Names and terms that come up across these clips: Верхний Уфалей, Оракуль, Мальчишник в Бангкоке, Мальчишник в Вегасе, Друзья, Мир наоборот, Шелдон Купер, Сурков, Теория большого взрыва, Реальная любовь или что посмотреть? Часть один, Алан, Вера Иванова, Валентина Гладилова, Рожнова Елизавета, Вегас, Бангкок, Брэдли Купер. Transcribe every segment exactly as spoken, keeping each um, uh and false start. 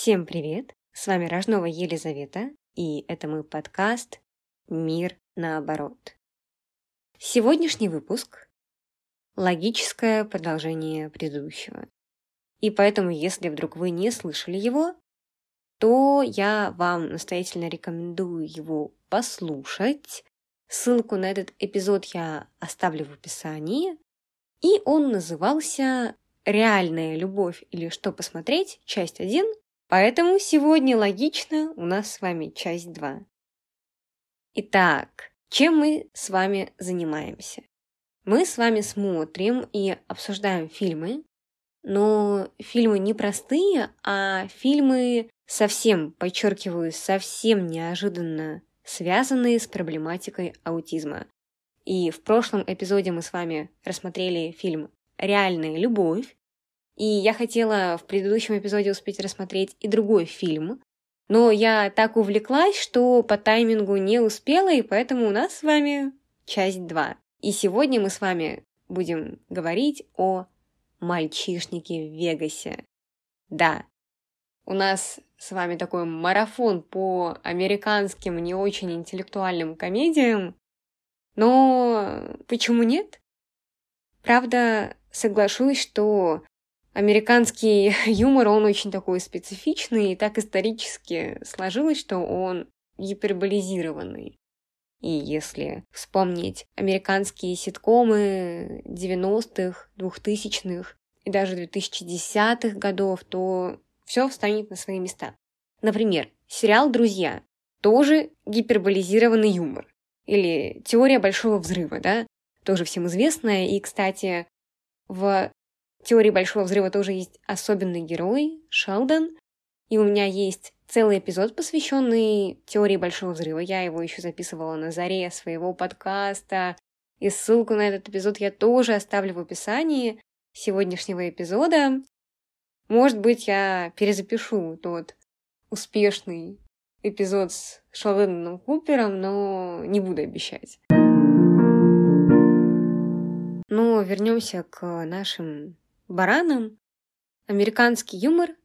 Всем привет! С вами Рожнова Елизавета, и это мой подкаст «Мир наоборот». Сегодняшний выпуск – логическое продолжение предыдущего. И поэтому, если вдруг вы не слышали его, то я вам настоятельно рекомендую его послушать. Ссылку на этот эпизод я оставлю в описании. И он назывался «Реальная любовь или что посмотреть? Часть один». Поэтому сегодня логично у нас с вами часть два. Итак, чем мы с вами занимаемся? Мы с вами смотрим и обсуждаем фильмы, но фильмы не простые, а фильмы совсем, подчеркиваю, совсем неожиданно связанные с проблематикой аутизма. И в прошлом эпизоде мы с вами рассмотрели фильм «Реальная любовь», и я хотела в предыдущем эпизоде успеть рассмотреть и другой фильм, но я так увлеклась, что по таймингу не успела, и поэтому у нас с вами часть два. И сегодня мы с вами будем говорить о «Мальчишнике в Вегасе». Да, у нас с вами такой марафон по американским не очень интеллектуальным комедиям, но почему нет? Правда, соглашусь, что американский юмор, он очень такой специфичный, и так исторически сложилось, что он гиперболизированный. И если вспомнить американские ситкомы девяностых, двухтысячных и даже две тысячи десятых годов, то все встанет на свои места. Например, сериал «Друзья» тоже гиперболизированный юмор. Или «Теория большого взрыва», да, тоже всем известная. И, кстати, в «Теории большого взрыва» тоже есть особенный герой Шелдон, и у меня есть целый эпизод, посвященный «Теории большого взрыва». Я его еще записывала на заре своего подкаста, и ссылку на этот эпизод я тоже оставлю в описании сегодняшнего эпизода. Может быть, я перезапишу тот успешный эпизод с Шелдоном Купером, но не буду обещать. Но вернемся к нашим баранам. Американский юмор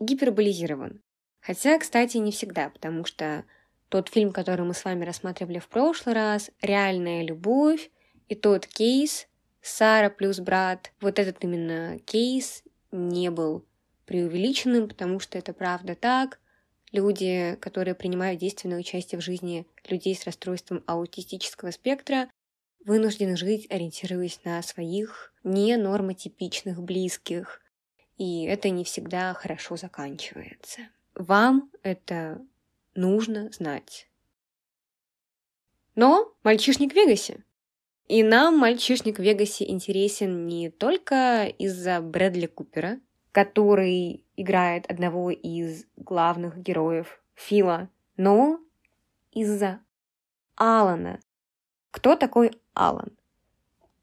гиперболизирован. Хотя, кстати, не всегда, потому что тот фильм, который мы с вами рассматривали в прошлый раз, «Реальная любовь», и тот кейс «Сара плюс брат», вот этот именно кейс не был преувеличенным, потому что это правда так. Люди, которые принимают действенное участие в жизни людей с расстройством аутистического спектра, вынуждены жить, ориентируясь на своих ненормотипичных близких. И это не всегда хорошо заканчивается. Вам это нужно знать. Но «Мальчишник в Вегасе». И нам «Мальчишник в Вегасе» интересен не только из-за Брэдли Купера, который играет одного из главных героев, Фила, но из-за Алана. Кто такой Алан?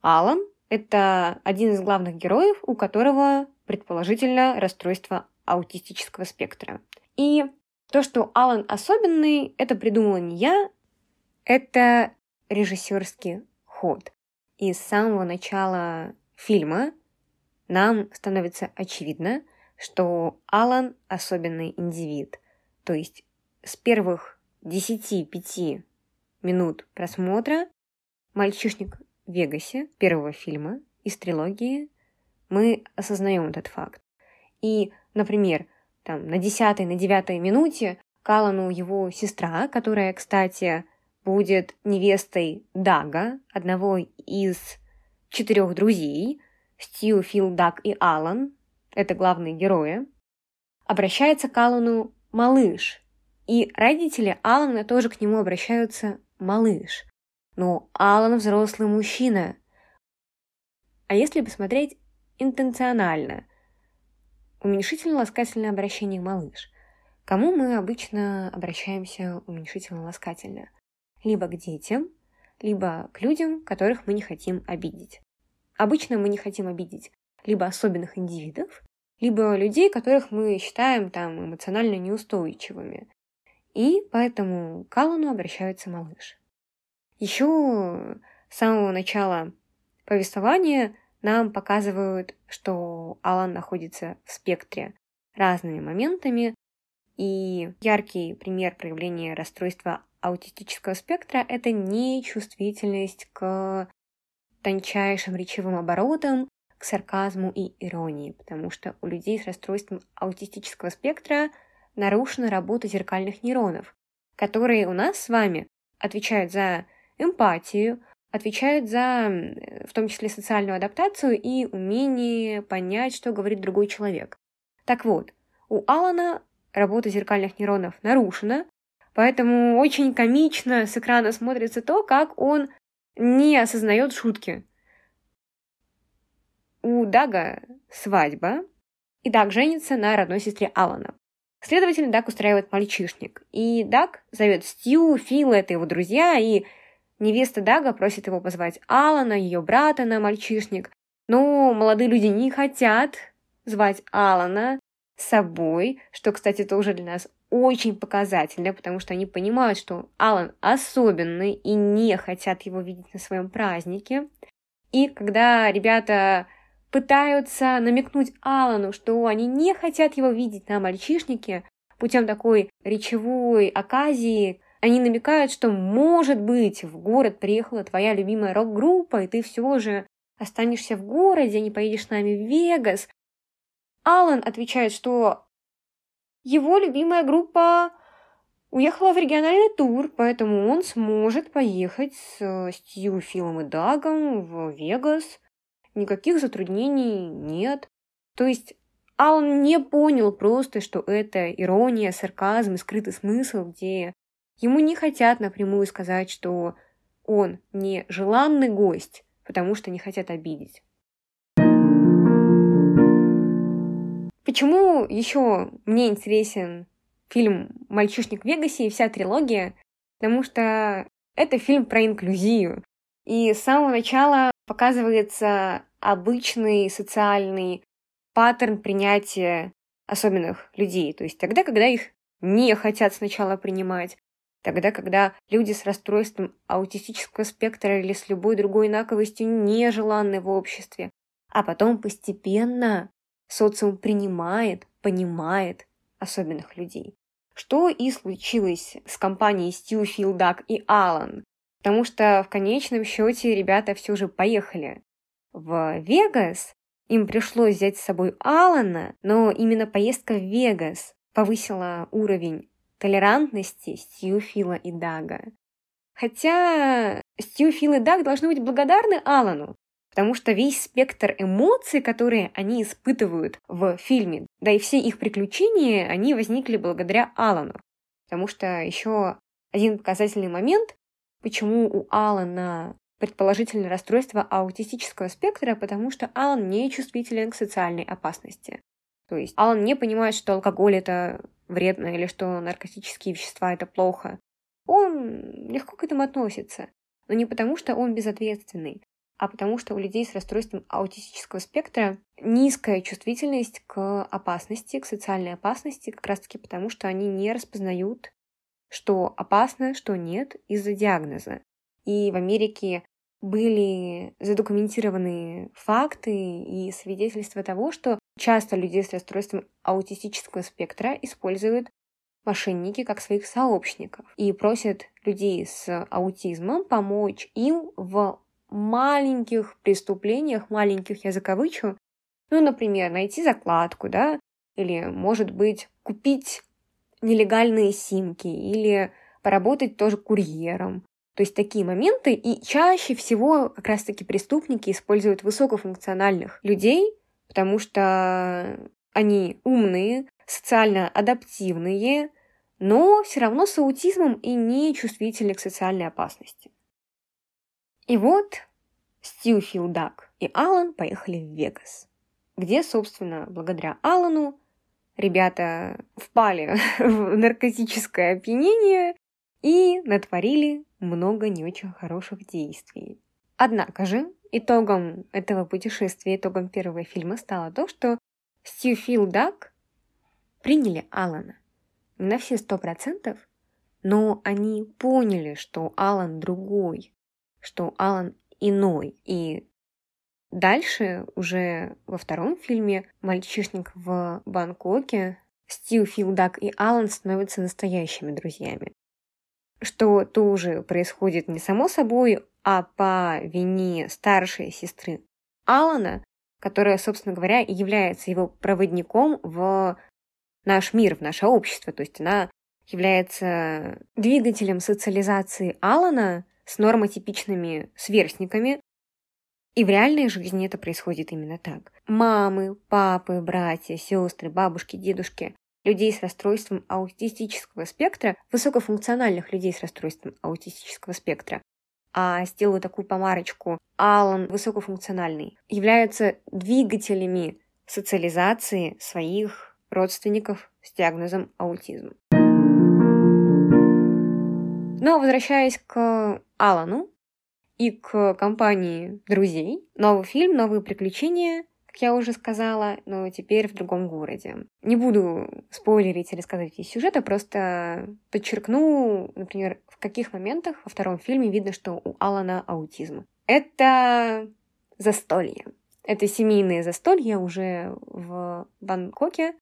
Алан – это один из главных героев, у которого, предположительно, расстройство аутистического спектра. И то, что Алан особенный, это придумала не я, это режиссерский ход. И с самого начала фильма нам становится очевидно, что Алан – особенный индивид. То есть с первых десяти пяти минут просмотра «Мальчишник в Вегасе» первого фильма из трилогии мы осознаем этот факт. И, например, там, на десятой, на девятой минуте к Алану его сестра, которая, кстати, будет невестой Дага, одного из четырех друзей, Стью, Фил, Даг и Алан, это главные герои, обращается к Алану «малыш». И родители Алана тоже к нему обращаются «малыш». Но Алан взрослый мужчина. А если посмотреть интенционально, уменьшительно-ласкательное обращение «малыш». К кому мы обычно обращаемся уменьшительно-ласкательно? Либо к детям, либо к людям, которых мы не хотим обидеть. Обычно мы не хотим обидеть либо особенных индивидов, либо людей, которых мы считаем там эмоционально неустойчивыми. И поэтому к Алану обращаются «малыш». Еще с самого начала повествования нам показывают, что Алан находится в спектре разными моментами, И яркий пример проявления расстройства аутистического спектра — это нечувствительность к тончайшим речевым оборотам, к сарказму и иронии, потому что у людей с расстройством аутистического спектра нарушена работа зеркальных нейронов, которые у нас с вами отвечают за эмпатию, отвечают за, в том числе, социальную адаптацию и умение понять, что говорит другой человек. Так вот, у Алана работа зеркальных нейронов нарушена, поэтому очень комично с экрана смотрится то, как он не осознает шутки. У Дага свадьба, и Даг женится на родной сестре Алана. Следовательно, Даг устраивает мальчишник, и Даг зовет Стью, Фила, это его друзья, и невеста Дага просит его позвать Алана, ее брата, на мальчишник, но молодые люди не хотят звать Алана с собой, что, кстати, тоже для нас очень показательно, потому что они понимают, что Алан особенный и не хотят его видеть на своем празднике. И когда ребята пытаются намекнуть Алану, что они не хотят его видеть на мальчишнике, путем такой речевой оказии, они намекают, что, может быть, в город приехала твоя любимая рок-группа, и ты все же останешься в городе, не поедешь с нами в Вегас. Алан отвечает, что его любимая группа уехала в региональный тур, поэтому он сможет поехать с Стью, Филом и Дагом в Вегас. Никаких затруднений нет. То есть Алан не понял просто, что это ирония, сарказм и скрытый смысл, где ему не хотят напрямую сказать, что он не желанный гость, потому что не хотят обидеть. Почему еще мне интересен фильм «Мальчишник в Вегасе» и вся трилогия? Потому что это фильм про инклюзию. И с самого начала показывается обычный социальный паттерн принятия особенных людей. То есть тогда, когда их не хотят сначала принимать, тогда, когда люди с расстройством аутистического спектра или с любой другой инаковостью нежеланны в обществе, а потом постепенно социум принимает, понимает особенных людей. Что и случилось с компанией Стью, Фил, Даг и Алан, потому что в конечном счете ребята все же поехали в Вегас, им пришлось взять с собой Алана, но именно поездка в Вегас повысила уровень толерантности Стью, Фила и Дага. Хотя Стью, Фил и Даг должны быть благодарны Алану, потому что весь спектр эмоций, которые они испытывают в фильме, да и все их приключения, они возникли благодаря Алану. Потому что еще один показательный момент, почему у Алана предположительное расстройство аутистического спектра, потому что Алан не чувствителен к социальной опасности. То есть Алан не понимает, что алкоголь – это вредно или что наркотические вещества – это плохо. Он легко к этому относится, но не потому, что он безответственный, а потому что у людей с расстройством аутистического спектра низкая чувствительность к опасности, к социальной опасности, как раз-таки потому, что они не распознают, что опасно, что нет, из-за диагноза. И в Америке были задокументированы факты и свидетельства того, что часто людей с расстройством аутистического спектра используют мошенники как своих сообщников и просят людей с аутизмом помочь им в маленьких преступлениях, маленьких я закавычу, ну, например, найти закладку, да, или, может быть, купить нелегальные симки или поработать тоже курьером. То есть такие моменты, и чаще всего как раз-таки преступники используют высокофункциональных людей, потому что они умные, социально адаптивные, но все равно с аутизмом и не чувствительны к социальной опасности. И вот Стью, Фил, Даг и Алан поехали в Вегас, где, собственно, благодаря Алану ребята впали в наркотическое опьянение и натворили много не очень хороших действий. Однако же итогом этого путешествия, итогом первого фильма стало то, что Стью, Фил, Даг приняли Алана. Не на все сто процентов, но они поняли, что Алан другой, что Алан иной. И дальше уже во втором фильме «Мальчишник в Бангкоке» Стив, Филдак и Алан становятся настоящими друзьями. Что тоже происходит не само собой, а по вине старшей сестры Алана, которая, собственно говоря, и является его проводником в наш мир, в наше общество. То есть она является двигателем социализации Алана с нормотипичными сверстниками. И в реальной жизни это происходит именно так. Мамы, папы, братья, сестры, бабушки, дедушки, людей с расстройством аутистического спектра, высокофункциональных людей с расстройством аутистического спектра, а сделаю такую помарочку, Алан высокофункциональный, являются двигателями социализации своих родственников с диагнозом аутизм. Но возвращаясь к Алану и к компании друзей, новый фильм, новые приключения, как я уже сказала, но теперь в другом городе. Не буду спойлерить или рассказывать из сюжета, просто подчеркну, например, в каких моментах во втором фильме видно, что у Алана аутизм. Это застолье. Это семейное застолье уже в Бангкоке,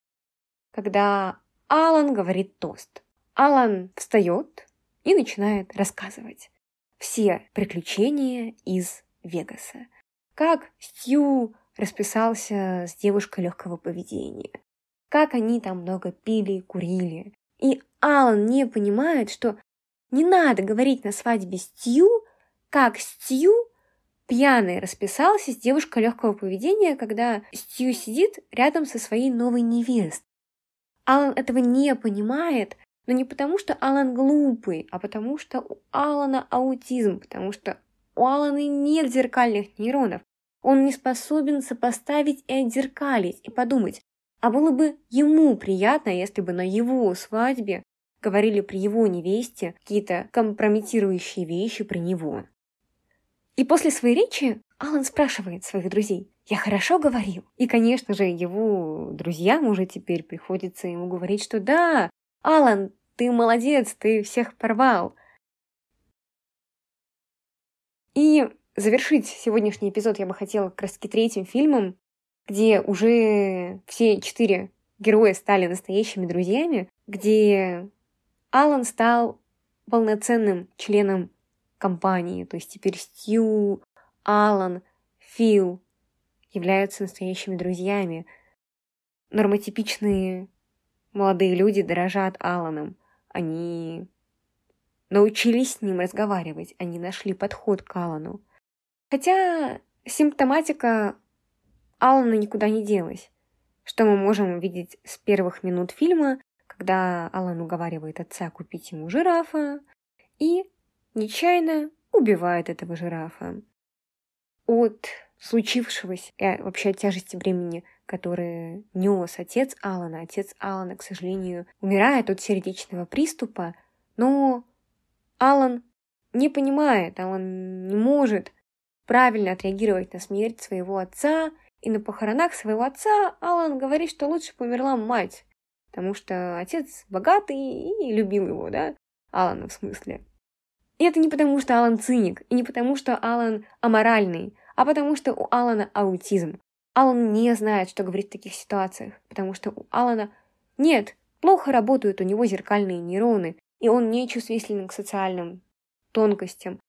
когда Алан говорит тост. Алан встает и начинает рассказывать все приключения из Вегаса. Как Стью расписался с девушкой легкого поведения. Как они там много пили и курили. И Алан не понимает, что не надо говорить на свадьбе Стью, как Стью пьяный расписался с девушкой легкого поведения, когда Стью сидит рядом со своей новой невестой. Алан этого не понимает, но не потому, что Алан глупый, а потому, что у Алана аутизм, потому что у Алана нет зеркальных нейронов. Он не способен сопоставить и отзеркалить, и подумать, а было бы ему приятно, если бы на его свадьбе говорили при его невесте какие-то компрометирующие вещи про него. И после своей речи Алан спрашивает своих друзей: «Я хорошо говорил?» И, конечно же, его друзьям уже теперь приходится ему говорить, что «Да, Алан, ты молодец, ты всех порвал». И завершить сегодняшний эпизод я бы хотела как раз-таки третьим фильмом, где уже все четыре героя стали настоящими друзьями, где Алан стал полноценным членом компании. То есть теперь Стью, Алан, Фил являются настоящими друзьями. Нормотипичные молодые люди дорожат Аланом. Они научились с ним разговаривать, они нашли подход к Алану. Хотя симптоматика Алана никуда не делась, что мы можем увидеть с первых минут фильма, когда Алан уговаривает отца купить ему жирафа и нечаянно убивает этого жирафа. От случившегося и вообще от тяжести бремени, которое нес отец Алана, отец Алана, к сожалению, умирает от сердечного приступа, но Алан не понимает, Алан не может правильно отреагировать на смерть своего отца, и на похоронах своего отца Алан говорит, что лучше померла мать, потому что отец богатый и любил его, да, Алана в смысле. И это не потому, что Алан циник, и не потому, что Алан аморальный, а потому, что у Алана аутизм. Алан не знает, что говорить в таких ситуациях, потому что у Алана нет, плохо работают у него зеркальные нейроны, и он не чувствителен к социальным тонкостям.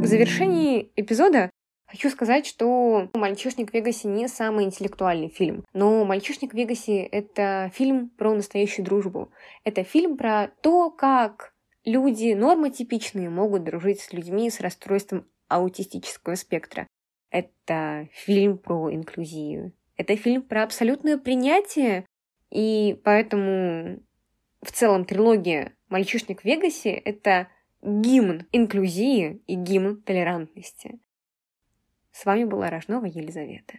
В завершении эпизода хочу сказать, что «Мальчишник в Вегасе» не самый интеллектуальный фильм, но «Мальчишник в Вегасе» — это фильм про настоящую дружбу. Это фильм про то, как люди нормотипичные могут дружить с людьми с расстройством аутистического спектра. Это фильм про инклюзию. Это фильм про абсолютное принятие, и поэтому в целом трилогия «Мальчишник в Вегасе» — это гимн инклюзии и гимн толерантности. С вами была Рожнова Елизавета.